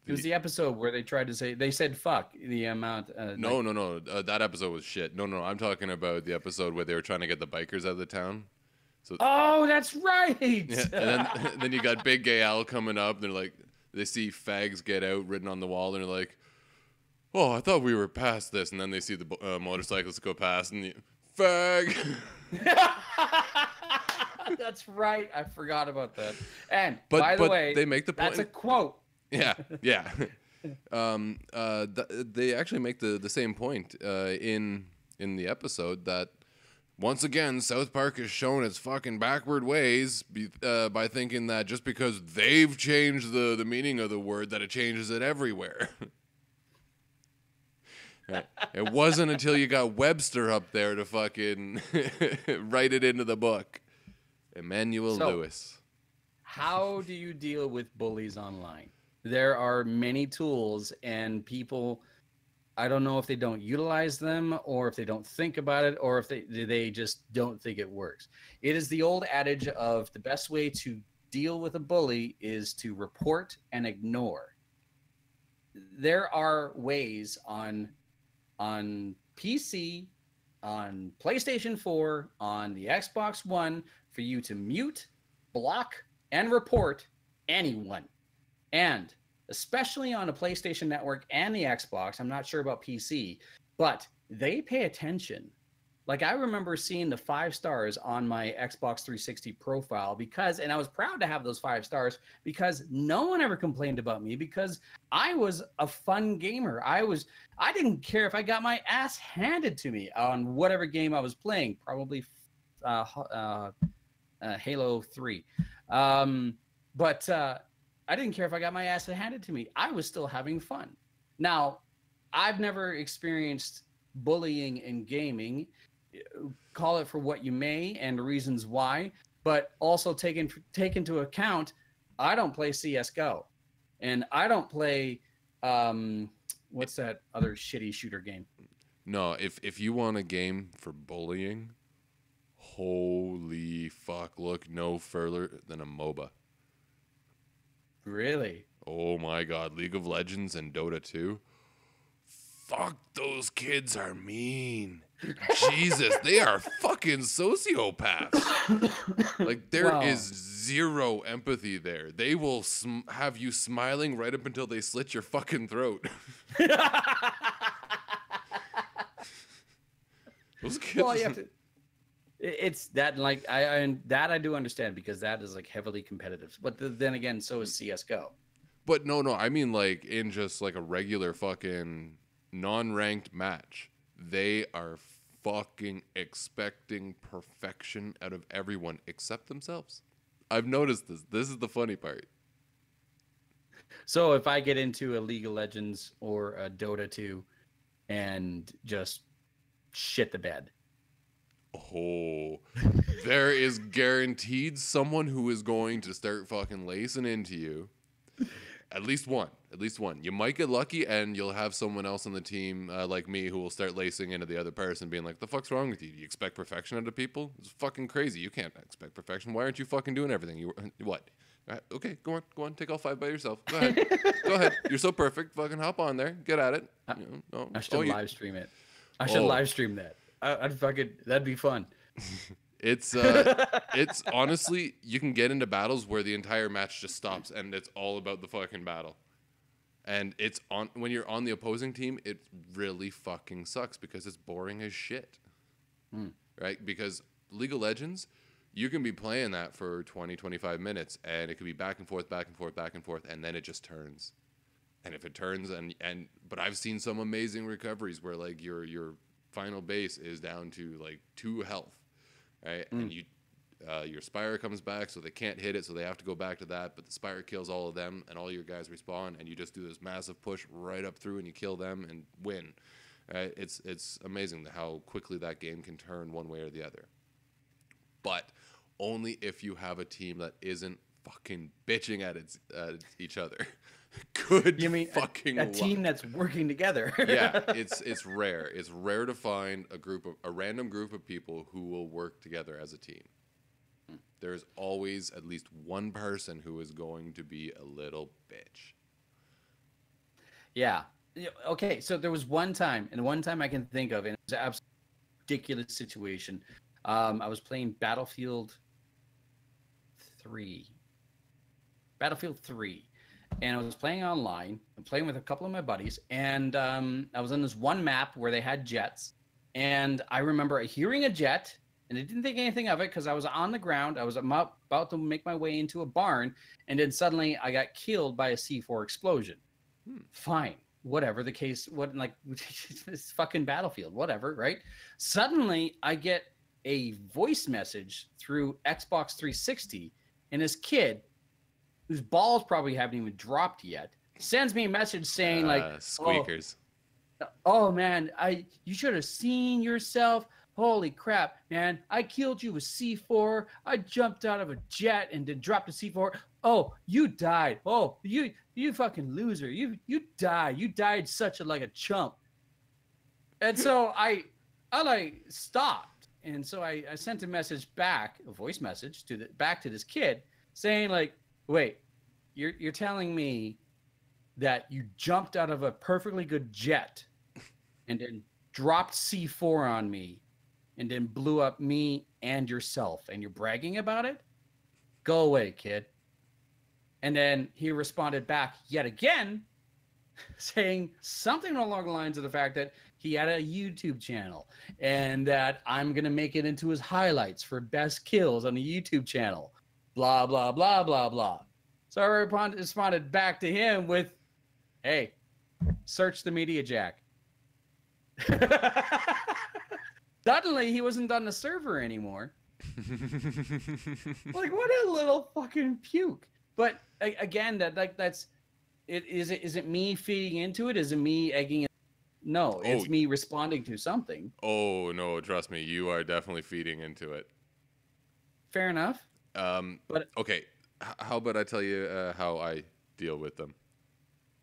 it was the episode where they tried to say they said "fuck" the amount. Uh, no, like, no, no, no. Uh, that episode was shit. No, no, I'm talking about the episode where they were trying to get the bikers out of the town. So oh, that's right. Yeah, and then, and then you got Big Gay Al coming up. And they're like, they see "fags get out" written on the wall, and they're like, "Oh, I thought we were past this." And then they see the uh, motorcyclists go past, and the fag. That's right. I forgot about that. And but, by the but way, they make the point. That's a quote. Yeah, yeah. um, uh, th- they actually make the, the same point uh, in in the episode that Once again, South Park has shown its fucking backward ways be, uh, by thinking that just because they've changed the, the meaning of the word, that it changes it everywhere. It wasn't until you got Webster up there to fucking write it into the book. Emmanuel so, Lewis. How do you deal with bullies online? There are many tools, and people, I don't know if they don't utilize them, or if they don't think about it, or if they they just don't think it works. It is the old adage of the best way to deal with a bully is to report and ignore. There are ways on on P C, on PlayStation four, on the Xbox One, for you to mute, block, and report anyone. And especially on a PlayStation Network and the Xbox, I'm not sure about P C, but they pay attention. Like, I remember seeing the five stars on my Xbox three sixty profile because, and I was proud to have those five stars because no one ever complained about me because I was a fun gamer. I was, I didn't care if I got my ass handed to me on whatever game I was playing, probably uh, uh, uh, Halo three. Um, but uh, I didn't care if I got my ass handed to me. I was still having fun. Now, I've never experienced bullying in gaming. Call it for what you may and the reasons why, but also take, in, take into account, I don't play C S G O, and I don't play, um, what's that other shitty shooter game? No, if, if you want a game for bullying, holy fuck, look no further than a MOBA. Really? Oh my God, League of Legends and Dota two. Fuck, those kids are mean. Jesus, they are fucking sociopaths. Like, there wow. is zero empathy there. They will sm have you smiling right up until they slit your fucking throat. Those kids. Well, you have to, it's that, like, I, I that I do understand because that is like heavily competitive. But the, then again, so is C S G O. But no, no, I mean like in just like a regular fucking non-ranked match. They are fucking expecting perfection out of everyone except themselves. I've noticed this. This is the funny part. So if I get into a League of Legends or a Dota two and just shit the bed. Oh, there is guaranteed someone who is going to start fucking lacing into you. At least one. At least one. You might get lucky, and you'll have someone else on the team uh, like me who will start lacing into the other person, being like, "The fuck's wrong with you? Do you expect perfection out of people? It's fucking crazy. You can't expect perfection. Why aren't you fucking doing everything? You what? All right, okay, go on, go on. Take all five by yourself. Go ahead, go ahead. You're so perfect. Fucking hop on there. Get at it. I, you know, no, I should oh, live stream it. I should oh. live stream that. I, I'd fucking that'd be fun." It's uh, it's honestly, you can get into battles where the entire match just stops and it's all about the fucking battle. And it's on when you're on the opposing team, it really fucking sucks because it's boring as shit, mm. right? Because League of Legends, you can be playing that for twenty, twenty-five minutes and it could be back and forth, back and forth, back and forth. And then it just turns. And if it turns and, and, but I've seen some amazing recoveries where like your, your final base is down to like two health. Right? Mm. And you, uh, your Spire comes back, so they can't hit it, so they have to go back to that. But the Spire kills all of them, and all your guys respawn, and you just do this massive push right up through, and you kill them and win. Right? It's it's amazing how quickly that game can turn one way or the other. But only if you have a team that isn't fucking bitching at, its, at each other. Good you mean fucking a, a team that's working together. Yeah, it's it's rare. It's rare to find a group of a random group of people who will work together as a team. There's always at least one person who is going to be a little bitch. Yeah. Okay, so there was one time, and one time I can think of, and it was an absolutely ridiculous situation. Um, I was playing Battlefield three. Battlefield three. And I was playing online, I'm playing with a couple of my buddies, and um, I was on this one map where they had jets, and I remember hearing a jet, and I didn't think anything of it because I was on the ground, I was about to make my way into a barn, and then suddenly I got killed by a C four explosion. Hmm. Fine, whatever the case, what like this fucking Battlefield, whatever, right? Suddenly I get a voice message through Xbox three sixty, and this kid, whose balls probably haven't even dropped yet, sends me a message saying uh, like, "Squeakers, oh, oh man, I you should have seen yourself. Holy crap, man! I killed you with C four. I jumped out of a jet and then dropped a C four. Oh, you died. Oh, you you fucking loser. You you died. You died such a like a chump." And so I I like stopped, and so I, I sent a message back, a voice message to the back to this kid saying like, "Wait, you're you're telling me that you jumped out of a perfectly good jet and then dropped C four on me, and then blew up me and yourself, and you're bragging about it? Go away, kid." And then he responded back yet again, saying something along the lines of the fact that he had a YouTube channel and that I'm going to make it into his highlights for best kills on the YouTube channel, blah, blah, blah, blah, blah. So I responded back to him with, "Hey, search the Media Jack." Suddenly, he wasn't on the server anymore. Like, what a little fucking puke! But again, that like that's it. Is it is it me feeding into it? Is it me egging it? No, oh, it's me responding to something. Oh no, trust me, you are definitely feeding into it. Fair enough. Um, but okay, H how about I tell you uh, how I deal with them?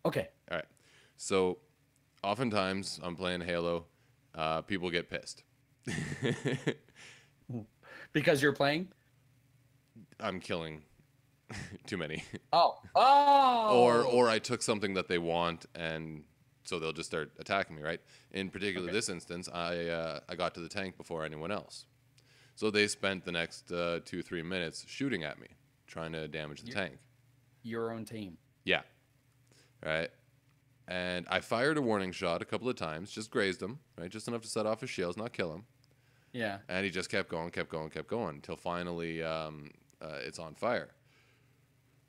Okay. All right. So, oftentimes I'm playing Halo. Uh, people get pissed. Because you're playing? I'm killing too many. Oh. Oh. Or or I took something that they want, and so they'll just start attacking me, right? In particular, okay. This instance, I uh, I got to the tank before anyone else. So they spent the next uh, two, three minutes shooting at me, trying to damage the your, tank. Your own team. Yeah. Right. And I fired a warning shot a couple of times, just grazed him, right? Just enough to set off his shields, not kill him. Yeah. And he just kept going, kept going, kept going, until finally um, uh, it's on fire.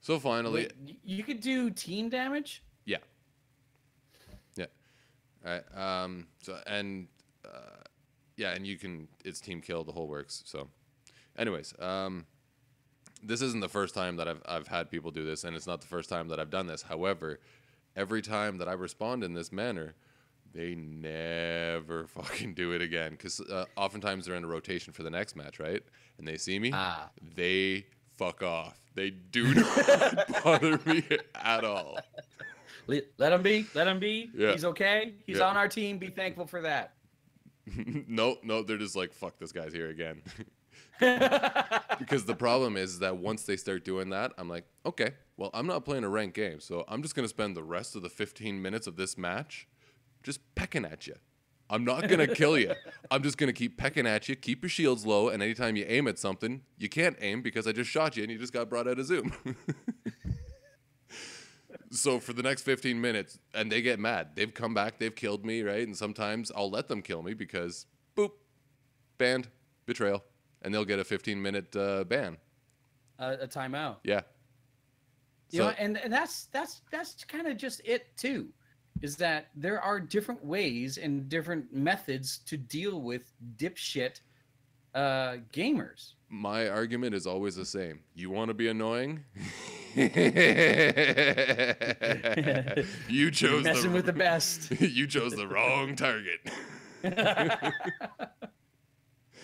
So finally... Wait, you could do team damage? Yeah. Yeah. All right. Um, so, and, uh, yeah, and you can... It's team kill, the whole works. So, anyways, um, this isn't the first time that I've, I've had people do this, and it's not the first time that I've done this. However, every time that I respond in this manner... They never fucking do it again, because uh, oftentimes they're in a rotation for the next match, right? And they see me, ah. They fuck off. They do not bother me at all. Let him be. Let him be. Yeah. He's okay. He's yeah. on our team. Be thankful for that. No, no, they're just like, fuck, this guy's here again. Because the problem is that once they start doing that, I'm like, okay, well, I'm not playing a ranked game, so I'm just going to spend the rest of the fifteen minutes of this match just pecking at you. I'm not going to kill you. I'm just going to keep pecking at you. Keep your shields low. And anytime you aim at something, you can't aim because I just shot you and you just got brought out of Zoom. So for the next fifteen minutes, and they get mad. They've come back. They've killed me, right? And sometimes I'll let them kill me because, boop, banned, betrayal. And they'll get a fifteen-minute uh, ban. Uh, a timeout. Yeah. You so, know, and, and that's, that's, that's kind of just it, too. Is that there are different ways and different methods to deal with dipshit uh, gamers. My argument is always the same. You want to be annoying? You chose messing the, with the best. You chose the wrong target.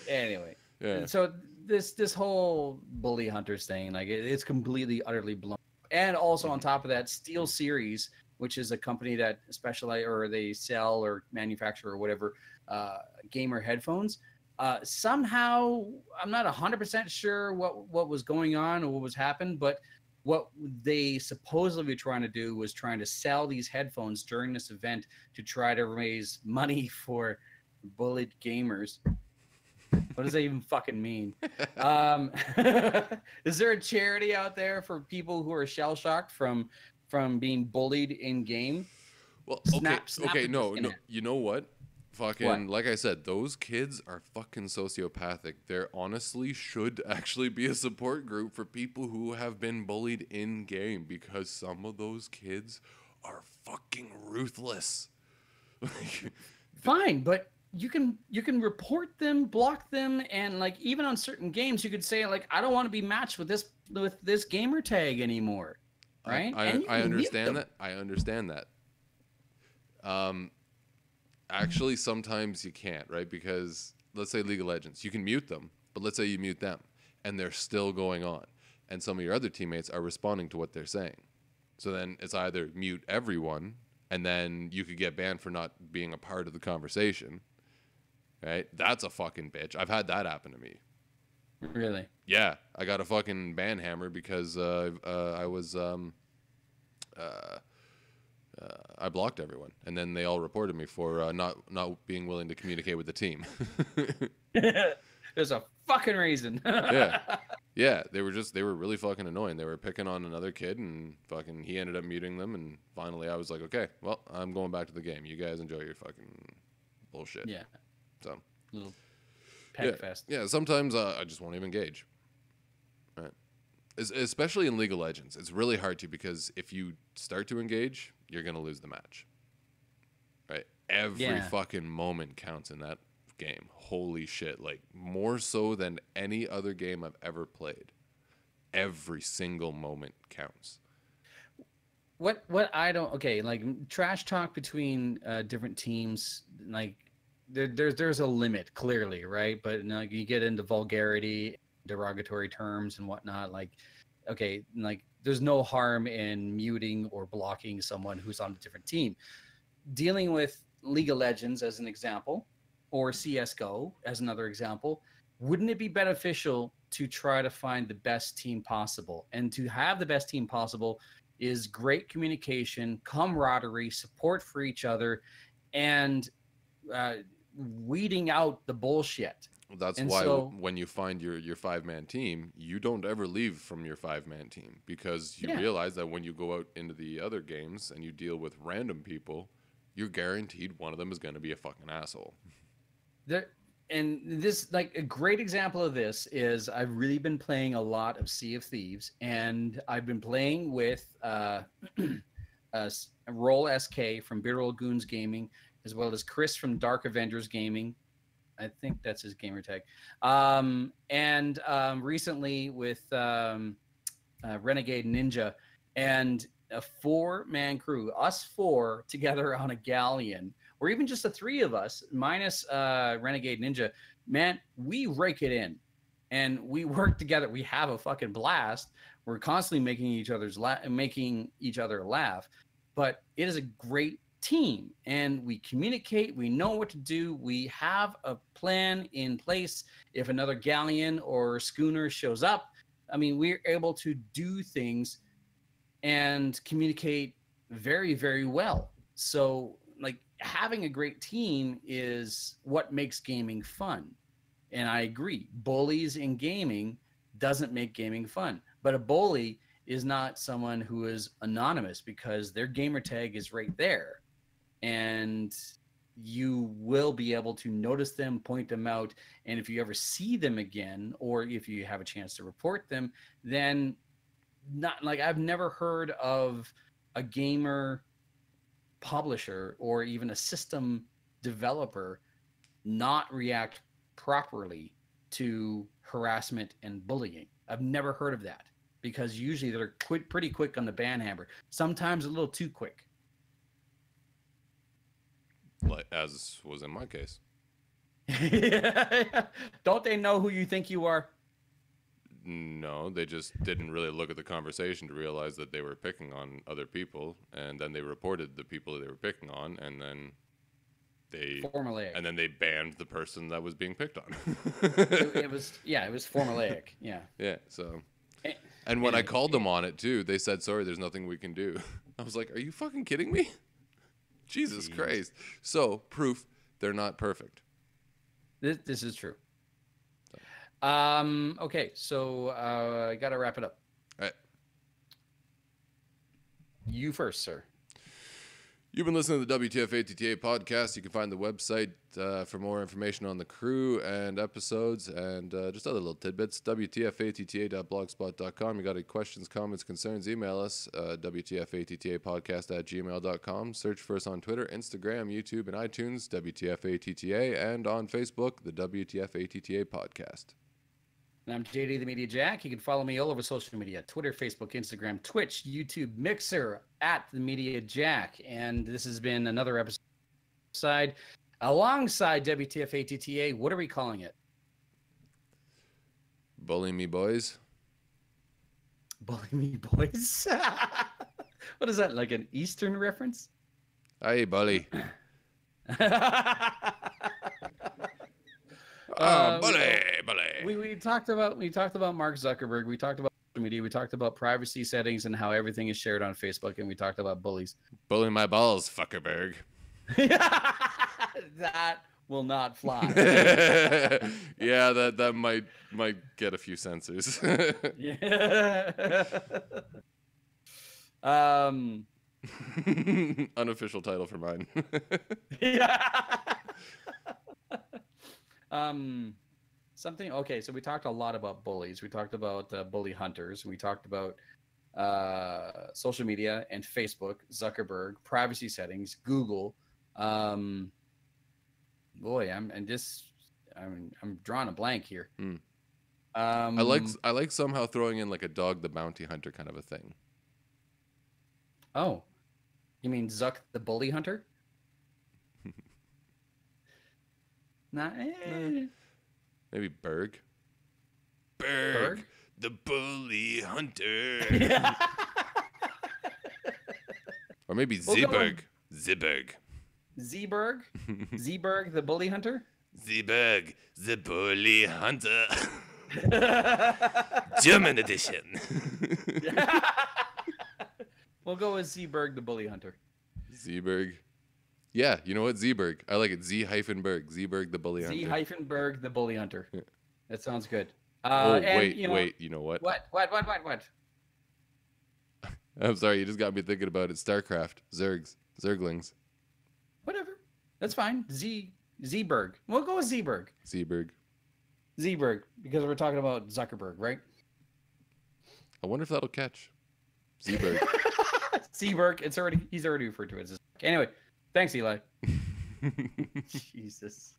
Anyway, yeah. So this this whole bully hunters thing, like it, it's completely utterly blown. And also on top of that, Steel Series, which is a company that specialize or they sell or manufacture or whatever uh, gamer headphones. Uh, somehow, I'm not one hundred percent sure what, what was going on or what was happened, but what they supposedly were trying to do was trying to sell these headphones during this event to try to raise money for bullied gamers. What does that even fucking mean? Um, is there a charity out there for people who are shell-shocked from... from being bullied in game? Well, okay, snap, snap okay, no, no. You know what? Fucking, what? Like I said, those kids are fucking sociopathic. There honestly should actually be a support group for people who have been bullied in game, because some of those kids are fucking ruthless. Fine, but you can you can report them, block them, and like even on certain games, you could say like, I don't want to be matched with this with this gamer tag anymore, right? I, I, I understand that. I understand that. Um, actually, sometimes you can't, right? Because let's say League of Legends, you can mute them, but let's say you mute them, and they're still going on, and some of your other teammates are responding to what they're saying. So then it's either mute everyone, and then you could get banned for not being a part of the conversation, right? That's a fucking bitch. I've had that happen to me. Really? Yeah, I got a fucking ban hammer because uh, uh, I was um, uh, uh, I blocked everyone, and then they all reported me for uh, not not being willing to communicate with the team. There's a fucking reason. Yeah, yeah. They were just they were really fucking annoying. They were picking on another kid, and fucking he ended up muting them. And finally, I was like, okay, well, I'm going back to the game. You guys enjoy your fucking bullshit. Yeah. So. Little. Yeah. Fest. Yeah, sometimes uh, I just won't even engage. Right. As, especially in League of Legends. It's really hard to, because if you start to engage, you're going to lose the match. Right? Every yeah. fucking moment counts in that game. Holy shit. Like, more so than any other game I've ever played. Every single moment counts. What, what I don't... Okay, like, trash talk between uh, different teams, like... There, there's there's a limit, clearly, right? But you know, you get into vulgarity, derogatory terms and whatnot. Like, okay, like there's no harm in muting or blocking someone who's on a different team. Dealing with League of Legends as an example, or C S G O as another example, wouldn't it be beneficial to try to find the best team possible? And to have the best team possible is great communication, camaraderie, support for each other, and uh, weeding out the bullshit. That's and why so, when you find your your five-man team, you don't ever leave from your five-man team, because you yeah. realize that when you go out into the other games and you deal with random people, you're guaranteed one of them is going to be a fucking asshole. There, and this, like, a great example of this is I've really been playing a lot of Sea of Thieves, and I've been playing with uh, uh, Roll S K from Bitter Old Goons Gaming, as well as Chris from Dark Avengers Gaming. I think that's his gamer tag. Um, and um, recently with um, uh, Renegade Ninja, and a four-man crew, us four together on a galleon, or even just the three of us, minus uh, Renegade Ninja, man, we rake it in. And we work together. We have a fucking blast. We're constantly making each other's la- making each other laugh. But it is a great team, and we communicate, we know what to do, we have a plan in place. If another galleon or schooner shows up, I mean, we're able to do things and communicate very, very well. So, like, having a great team is what makes gaming fun. And I agree, bullies in gaming doesn't make gaming fun, but a bully is not someone who is anonymous, because their gamer tag is right there. And you will be able to notice them, point them out, and if you ever see them again, or if you have a chance to report them, then not like I've never heard of a gamer publisher or even a system developer not react properly to harassment and bullying. I've never heard of that, because usually they're quit pretty quick on the ban hammer, sometimes a little too quick. Like, as was in my case. Don't they know who you think you are? No, they just didn't really look at the conversation to realize that they were picking on other people, and then they reported the people that they were picking on, and then they formulaic. And then they banned the person that was being picked on. it, it was yeah, it was formulaic. Yeah. Yeah. So. And when I called them on it too, they said, "Sorry, there's nothing we can do." I was like, "Are you fucking kidding me?" Jesus Jeez. Christ. So, proof they're not perfect. This, this is true. So. Um, okay, so uh, I got to wrap it up. All right. You first, sir. You've been listening to the W T F A T T A podcast. You can find the website uh, for more information on the crew and episodes and uh, just other little tidbits. W T F A T T A dot blogspot dot com. You got any questions, comments, concerns, email us. Uh, W T F A T T A podcast at gmail dot com. Search for us on Twitter, Instagram, YouTube, and iTunes. W T F A T T A. And on Facebook, the W T F A T T A podcast. And I'm J D the Media Jack. You can follow me all over social media, Twitter, Facebook, Instagram, Twitch, YouTube, Mixer, at the Media Jack. And this has been another episode side alongside W T F A T T A. What are we calling it? Bully me, boys. Bully me, boys. What is that, like an Eastern reference? Hey, bully. Uh, bully, bully. We, we talked about we talked about Mark Zuckerberg. We talked about social media. We talked about privacy settings and how everything is shared on Facebook. And we talked about bullies. Bully my balls, Fuckerberg. That will not fly. Yeah, that that might might get a few censors. Yeah. Um. Unofficial title for mine. Yeah. Um, something. Okay, so we talked a lot about bullies. We talked about uh, bully hunters. We talked about uh, social media and Facebook, Zuckerberg, privacy settings, Google. Um, boy, I'm and just I'm I'm drawing a blank here. Mm. Um, I like I like somehow throwing in like a Dog the Bounty Hunter kind of a thing. Oh, you mean Zuck the Bully Hunter? Nah, eh. Maybe Berg. Berg. Berg, the bully hunter. Yeah. Or maybe we'll Zeberg. Zeberg. Zeberg? Zeberg, the bully hunter? Zeberg, the bully hunter. German edition. We'll go with Zeberg, the bully hunter. Zeberg. Yeah, you know what? Zeberg. I like it. Z hyphen Berg. Zeberg the bully hunter. Z hyphen Berg the bully hunter. Yeah. That sounds good. Uh, oh, and, wait, you know, wait. You know what? What? What? What? What? What? I'm sorry. You just got me thinking about it. StarCraft. Zergs. Zerglings. Whatever. That's fine. Z. Zeberg. We'll go with Zeberg. Zeberg. Zeberg. Because we're talking about Zuckerberg, right? I wonder if that'll catch. Zeberg. Zeberg. It's already. He's already referred to it as. Anyway. Thanks, Eli. Jesus.